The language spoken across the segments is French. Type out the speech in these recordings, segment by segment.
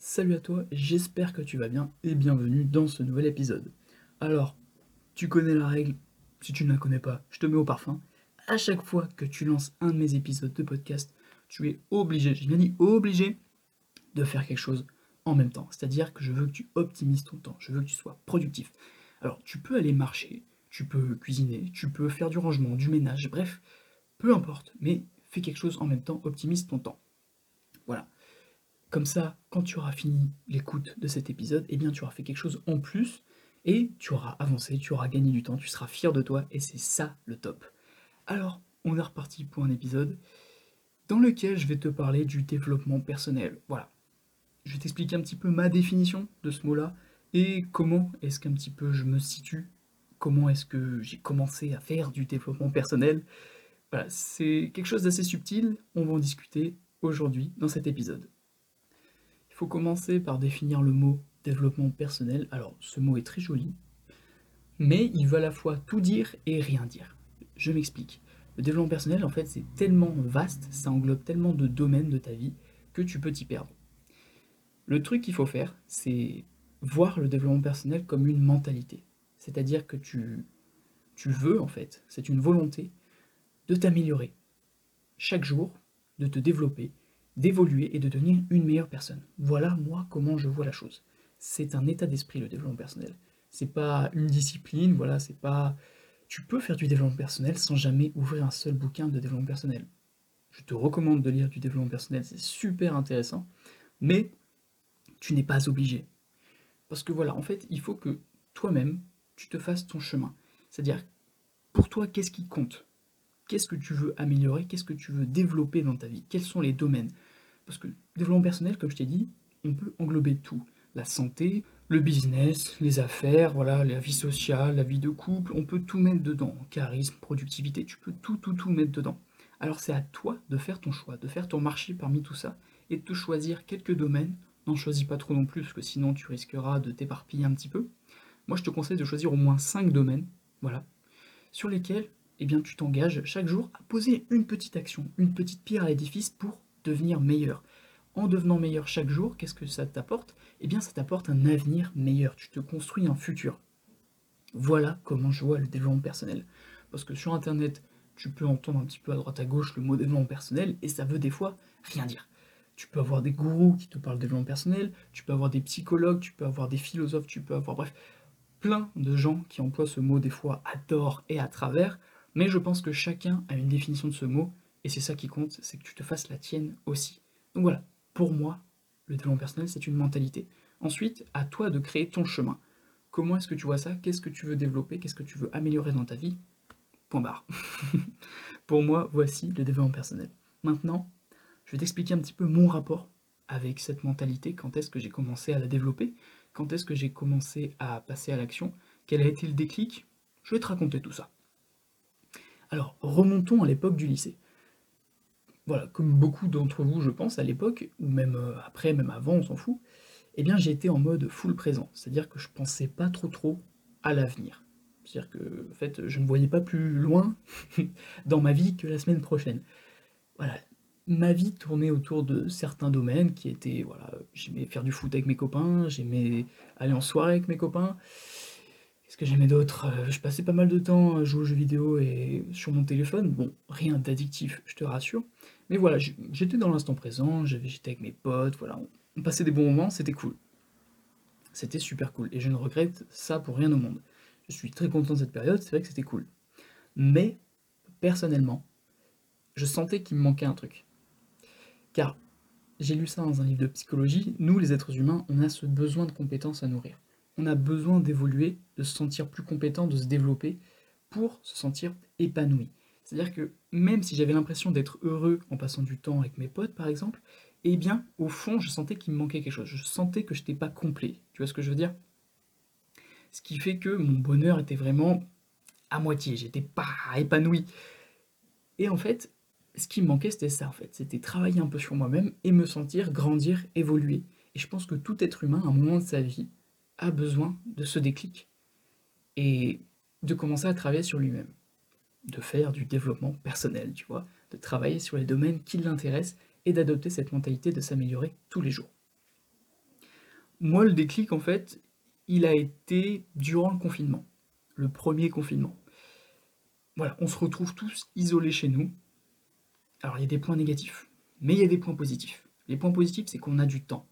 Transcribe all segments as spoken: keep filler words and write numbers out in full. Salut à toi, j'espère que tu vas bien et bienvenue dans ce nouvel épisode. Alors, tu connais la règle, si tu ne la connais pas, je te mets au parfum. À chaque fois que tu lances un de mes épisodes de podcast, tu es obligé, j'ai bien dit obligé, de faire quelque chose en même temps. C'est-à-dire que je veux que tu optimises ton temps, je veux que tu sois productif. Alors, tu peux aller marcher, tu peux cuisiner, tu peux faire du rangement, du ménage, bref, peu importe, mais fais quelque chose en même temps, optimise ton temps. Voilà. Comme ça, quand tu auras fini l'écoute de cet épisode, eh bien, tu auras fait quelque chose en plus et tu auras avancé, tu auras gagné du temps, tu seras fier de toi et c'est ça le top. Alors, on est reparti pour un épisode dans lequel je vais te parler du développement personnel. Voilà. Je vais t'expliquer un petit peu ma définition de ce mot-là et comment est-ce qu'un petit peu je me situe, comment est-ce que j'ai commencé à faire du développement personnel. Voilà, c'est quelque chose d'assez subtil, on va en discuter aujourd'hui dans cet épisode. Faut commencer par définir le mot développement personnel. Alors, ce mot est très joli, mais il veut à la fois tout dire et rien dire. Je m'explique. Le développement personnel, en fait, c'est tellement vaste, ça englobe tellement de domaines de ta vie que tu peux t'y perdre. Le truc qu'il faut faire, c'est voir le développement personnel comme une mentalité. C'est-à-dire que tu, tu veux, en fait, c'est une volonté de t'améliorer chaque jour, de te développer, d'évoluer et de devenir une meilleure personne. Voilà, moi, comment je vois la chose. C'est un état d'esprit, le développement personnel. C'est pas une discipline, voilà, c'est pas... Tu peux faire du développement personnel sans jamais ouvrir un seul bouquin de développement personnel. Je te recommande de lire du développement personnel, c'est super intéressant, mais tu n'es pas obligé. Parce que voilà, en fait, il faut que toi-même, tu te fasses ton chemin. C'est-à-dire, pour toi, qu'est-ce qui compte ? Qu'est-ce que tu veux améliorer ? Qu'est-ce que tu veux développer dans ta vie ? Quels sont les domaines ? Parce que le développement personnel, comme je t'ai dit, on peut englober tout. La santé, le business, les affaires, voilà, la vie sociale, la vie de couple, on peut tout mettre dedans. Charisme, productivité, tu peux tout, tout, tout mettre dedans. Alors c'est à toi de faire ton choix, de faire ton marché parmi tout ça, et de te choisir quelques domaines. N'en choisis pas trop non plus, parce que sinon tu risqueras de t'éparpiller un petit peu. Moi je te conseille de choisir au moins cinq domaines, voilà, sur lesquels eh bien, tu t'engages chaque jour à poser une petite action, une petite pierre à l'édifice pour devenir meilleur. En devenant meilleur chaque jour, qu'est-ce que ça t'apporte ? Eh bien, ça t'apporte un avenir meilleur. Tu te construis un futur. Voilà comment je vois le développement personnel. Parce que sur Internet, tu peux entendre un petit peu à droite à gauche le mot développement personnel et ça veut des fois rien dire. Tu peux avoir des gourous qui te parlent de développement personnel, tu peux avoir des psychologues, tu peux avoir des philosophes, tu peux avoir, bref, plein de gens qui emploient ce mot des fois à tort et à travers, mais je pense que chacun a une définition de ce mot. Et c'est ça qui compte, c'est que tu te fasses la tienne aussi. Donc voilà, pour moi, le développement personnel, c'est une mentalité. Ensuite, à toi de créer ton chemin. Comment est-ce que tu vois ça ? Qu'est-ce que tu veux développer ? Qu'est-ce que tu veux améliorer dans ta vie ? Point barre. Pour moi, voici le développement personnel. Maintenant, je vais t'expliquer un petit peu mon rapport avec cette mentalité. Quand est-ce que j'ai commencé à la développer ? Quand est-ce que j'ai commencé à passer à l'action ? Quel a été le déclic ? Je vais te raconter tout ça. Alors, remontons à l'époque du lycée. Voilà, comme beaucoup d'entre vous, je pense, à l'époque, ou même après, même avant, on s'en fout, eh bien j'étais en mode full présent, c'est-à-dire que je pensais pas trop trop à l'avenir. C'est-à-dire que, en fait, je ne voyais pas plus loin dans ma vie que la semaine prochaine. Voilà, ma vie tournait autour de certains domaines qui étaient, voilà, j'aimais faire du foot avec mes copains, j'aimais aller en soirée avec mes copains. Qu'est-ce que j'aimais d'autre ? Je passais pas mal de temps à jouer aux jeux vidéo et sur mon téléphone. Bon, rien d'addictif, je te rassure. Mais voilà, j'étais dans l'instant présent, j'étais avec mes potes, voilà, on passait des bons moments, c'était cool. C'était super cool. Et je ne regrette ça pour rien au monde. Je suis très content de cette période, c'est vrai que c'était cool. Mais, personnellement, je sentais qu'il me manquait un truc. Car, j'ai lu ça dans un livre de psychologie, nous les êtres humains, on a ce besoin de compétences à nourrir. On a besoin d'évoluer, de se sentir plus compétent, de se développer pour se sentir épanoui. C'est-à-dire que même si j'avais l'impression d'être heureux en passant du temps avec mes potes, par exemple, eh bien, au fond, je sentais qu'il me manquait quelque chose. Je sentais que je n'étais pas complet. Tu vois ce que je veux dire ? Ce qui fait que mon bonheur était vraiment à moitié. J'étais pas épanoui. Et en fait, ce qui me manquait, c'était ça, en fait. C'était travailler un peu sur moi-même et me sentir grandir, évoluer. Et je pense que tout être humain, à un moment de sa vie, a besoin de ce déclic et de commencer à travailler sur lui-même, de faire du développement personnel, tu vois, de travailler sur les domaines qui l'intéressent et d'adopter cette mentalité de s'améliorer tous les jours. Moi, le déclic, en fait, il a été durant le confinement, le premier confinement. Voilà, on se retrouve tous isolés chez nous. Alors, il y a des points négatifs, mais il y a des points positifs. Les points positifs, c'est qu'on a du temps.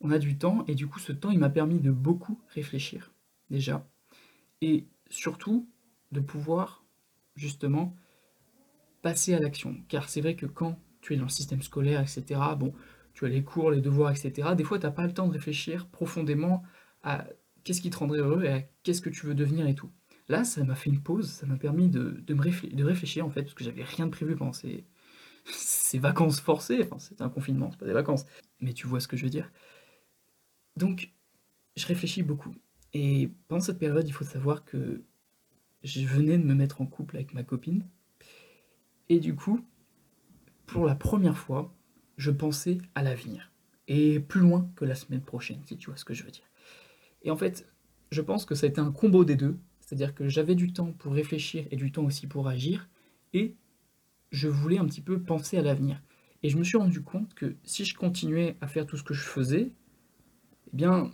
On a du temps, et du coup, ce temps, il m'a permis de beaucoup réfléchir, déjà. Et surtout, de pouvoir, justement, passer à l'action. Car c'est vrai que quand tu es dans le système scolaire, et cetera, bon, tu as les cours, les devoirs, et cetera, des fois, tu n'as pas le temps de réfléchir profondément à qu'est-ce qui te rendrait heureux et à qu'est-ce que tu veux devenir et tout. Là, ça m'a fait une pause, ça m'a permis de, de, me réfl- de réfléchir, en fait, parce que j'avais rien de prévu pendant ces, ces vacances forcées. Enfin, c'était un confinement, c'est pas des vacances. Mais tu vois ce que je veux dire. Donc, je réfléchis beaucoup. Et pendant cette période, il faut savoir que je venais de me mettre en couple avec ma copine. Et du coup, pour la première fois, je pensais à l'avenir. Et plus loin que la semaine prochaine, si tu vois ce que je veux dire. Et en fait, je pense que ça a été un combo des deux. C'est-à-dire que j'avais du temps pour réfléchir et du temps aussi pour agir, et je voulais un petit peu penser à l'avenir. Et je me suis rendu compte que si je continuais à faire tout ce que je faisais, eh bien,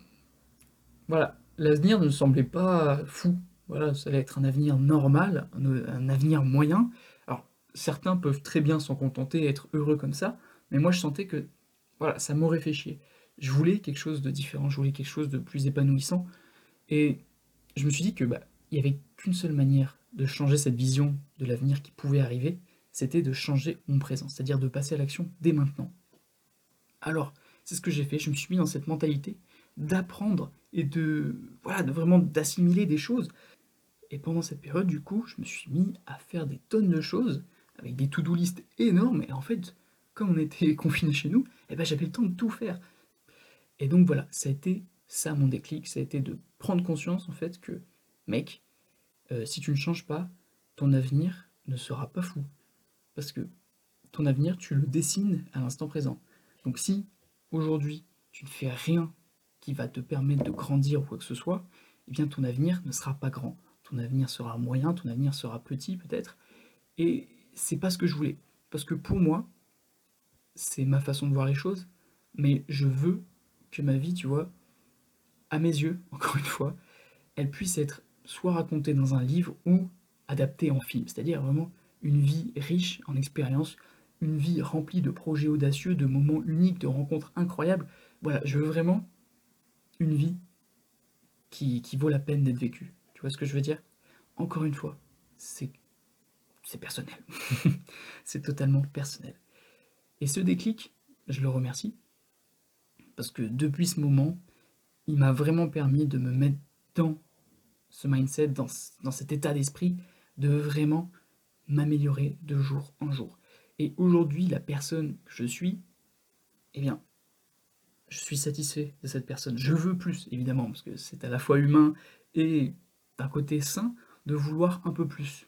voilà, l'avenir ne me semblait pas fou. Voilà, ça allait être un avenir normal, un, un avenir moyen. Alors, certains peuvent très bien s'en contenter et être heureux comme ça, mais moi je sentais que, voilà, ça m'aurait fait chier. Je voulais quelque chose de différent, je voulais quelque chose de plus épanouissant, et je me suis dit que, bah, il n'y avait qu'une seule manière de changer cette vision de l'avenir qui pouvait arriver, c'était de changer mon présent, c'est-à-dire de passer à l'action dès maintenant. Alors, c'est ce que j'ai fait, je me suis mis dans cette mentalité d'apprendre et de, voilà, de vraiment d'assimiler des choses. Et pendant cette période, du coup, je me suis mis à faire des tonnes de choses, avec des to-do list énormes, et en fait, comme on était confinés chez nous, eh ben, j'avais le temps de tout faire. Et donc voilà, ça a été ça mon déclic, ça a été de prendre conscience en fait que, mec, euh, si tu ne changes pas, ton avenir ne sera pas fou. Parce que ton avenir, tu le dessines à l'instant présent. Donc si, aujourd'hui, tu ne fais rien qui va te permettre de grandir ou quoi que ce soit, eh bien ton avenir ne sera pas grand. Ton avenir sera moyen, ton avenir sera petit peut-être. Et c'est pas ce que je voulais. Parce que pour moi, c'est ma façon de voir les choses, mais je veux que ma vie, tu vois, à mes yeux, encore une fois, elle puisse être soit racontée dans un livre ou adaptée en film, c'est-à-dire vraiment une vie riche en expériences, une vie remplie de projets audacieux, de moments uniques, de rencontres incroyables. Voilà, je veux vraiment une vie qui, qui vaut la peine d'être vécue. Tu vois ce que je veux dire? Encore une fois, c'est, c'est personnel. C'est totalement personnel. Et ce déclic, je le remercie, parce que depuis ce moment, il m'a vraiment permis de me mettre dans ce mindset, dans, dans cet état d'esprit, de vraiment m'améliorer de jour en jour. Et aujourd'hui, la personne que je suis, eh bien, je suis satisfait de cette personne. Je veux plus, évidemment, parce que c'est à la fois humain et d'un côté sain, de vouloir un peu plus.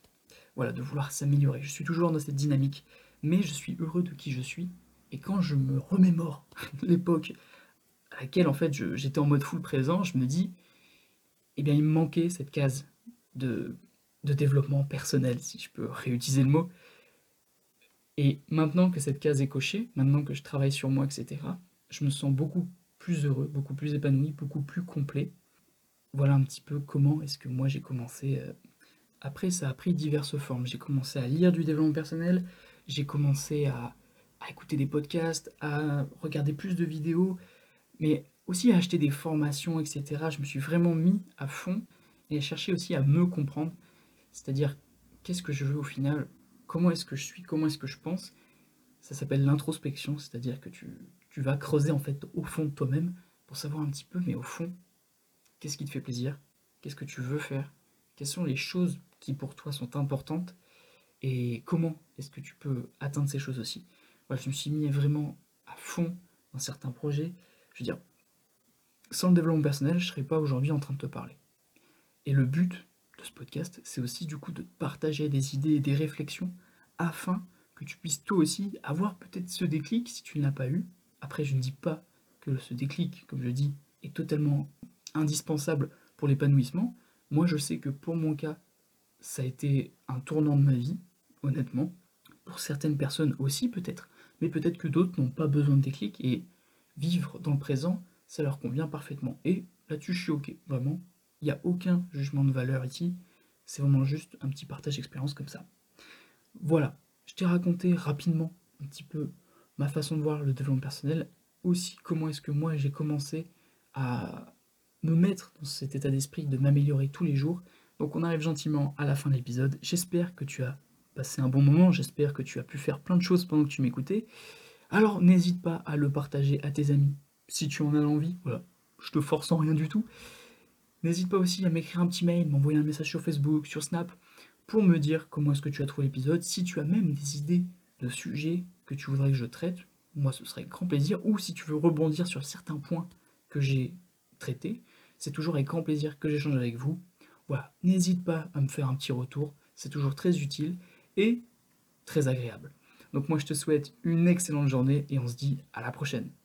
Voilà, de vouloir s'améliorer. Je suis toujours dans cette dynamique, mais je suis heureux de qui je suis. Et quand je me remémore l'époque à laquelle, en fait, je, j'étais en mode full présent, je me dis... eh bien, il me manquait cette case de, de développement personnel, si je peux réutiliser le mot. Et maintenant que cette case est cochée, maintenant que je travaille sur moi, et cetera, je me sens beaucoup plus heureux, beaucoup plus épanoui, beaucoup plus complet. Voilà un petit peu comment est-ce que moi j'ai commencé. Après, ça a pris diverses formes. J'ai commencé à lire du développement personnel, j'ai commencé à, à écouter des podcasts, à regarder plus de vidéos, mais... aussi à acheter des formations, et cetera. Je me suis vraiment mis à fond et à chercher aussi à me comprendre. C'est-à-dire, qu'est-ce que je veux au final? Comment est-ce que je suis? Comment est-ce que je pense? Ça s'appelle l'introspection, c'est-à-dire que tu, tu vas creuser en fait au fond de toi-même pour savoir un petit peu, mais au fond, qu'est-ce qui te fait plaisir? Qu'est-ce que tu veux faire? Quelles sont les choses qui pour toi sont importantes? Et comment est-ce que tu peux atteindre ces choses aussi? Voilà, je me suis mis vraiment à fond dans certains projets. Je veux dire, sans le développement personnel, je ne serais pas aujourd'hui en train de te parler. Et le but de ce podcast, c'est aussi du coup de partager des idées et des réflexions afin que tu puisses toi aussi avoir peut-être ce déclic si tu ne l'as pas eu. Après, je ne dis pas que ce déclic, comme je dis, est totalement indispensable pour l'épanouissement. Moi, je sais que pour mon cas, ça a été un tournant de ma vie, honnêtement. Pour certaines personnes aussi peut-être, mais peut-être que d'autres n'ont pas besoin de déclic et vivre dans le présent, ça leur convient parfaitement. Et là-dessus, je suis OK. Vraiment, il n'y a aucun jugement de valeur ici. C'est vraiment juste un petit partage d'expérience comme ça. Voilà, je t'ai raconté rapidement un petit peu ma façon de voir le développement personnel. Aussi, comment est-ce que moi, j'ai commencé à me mettre dans cet état d'esprit de m'améliorer tous les jours. Donc, on arrive gentiment à la fin de l'épisode. J'espère que tu as passé un bon moment. J'espère que tu as pu faire plein de choses pendant que tu m'écoutais. Alors, n'hésite pas à le partager à tes amis si tu en as l'envie. Voilà, je te force en rien du tout. N'hésite pas aussi à m'écrire un petit mail, m'envoyer un message sur Facebook, sur Snap, pour me dire comment est-ce que tu as trouvé l'épisode. Si tu as même des idées de sujets que tu voudrais que je traite, moi, ce serait avec grand plaisir. Ou si tu veux rebondir sur certains points que j'ai traités, c'est toujours avec grand plaisir que j'échange avec vous. Voilà, n'hésite pas à me faire un petit retour, c'est toujours très utile et très agréable. Donc moi, je te souhaite une excellente journée et on se dit à la prochaine.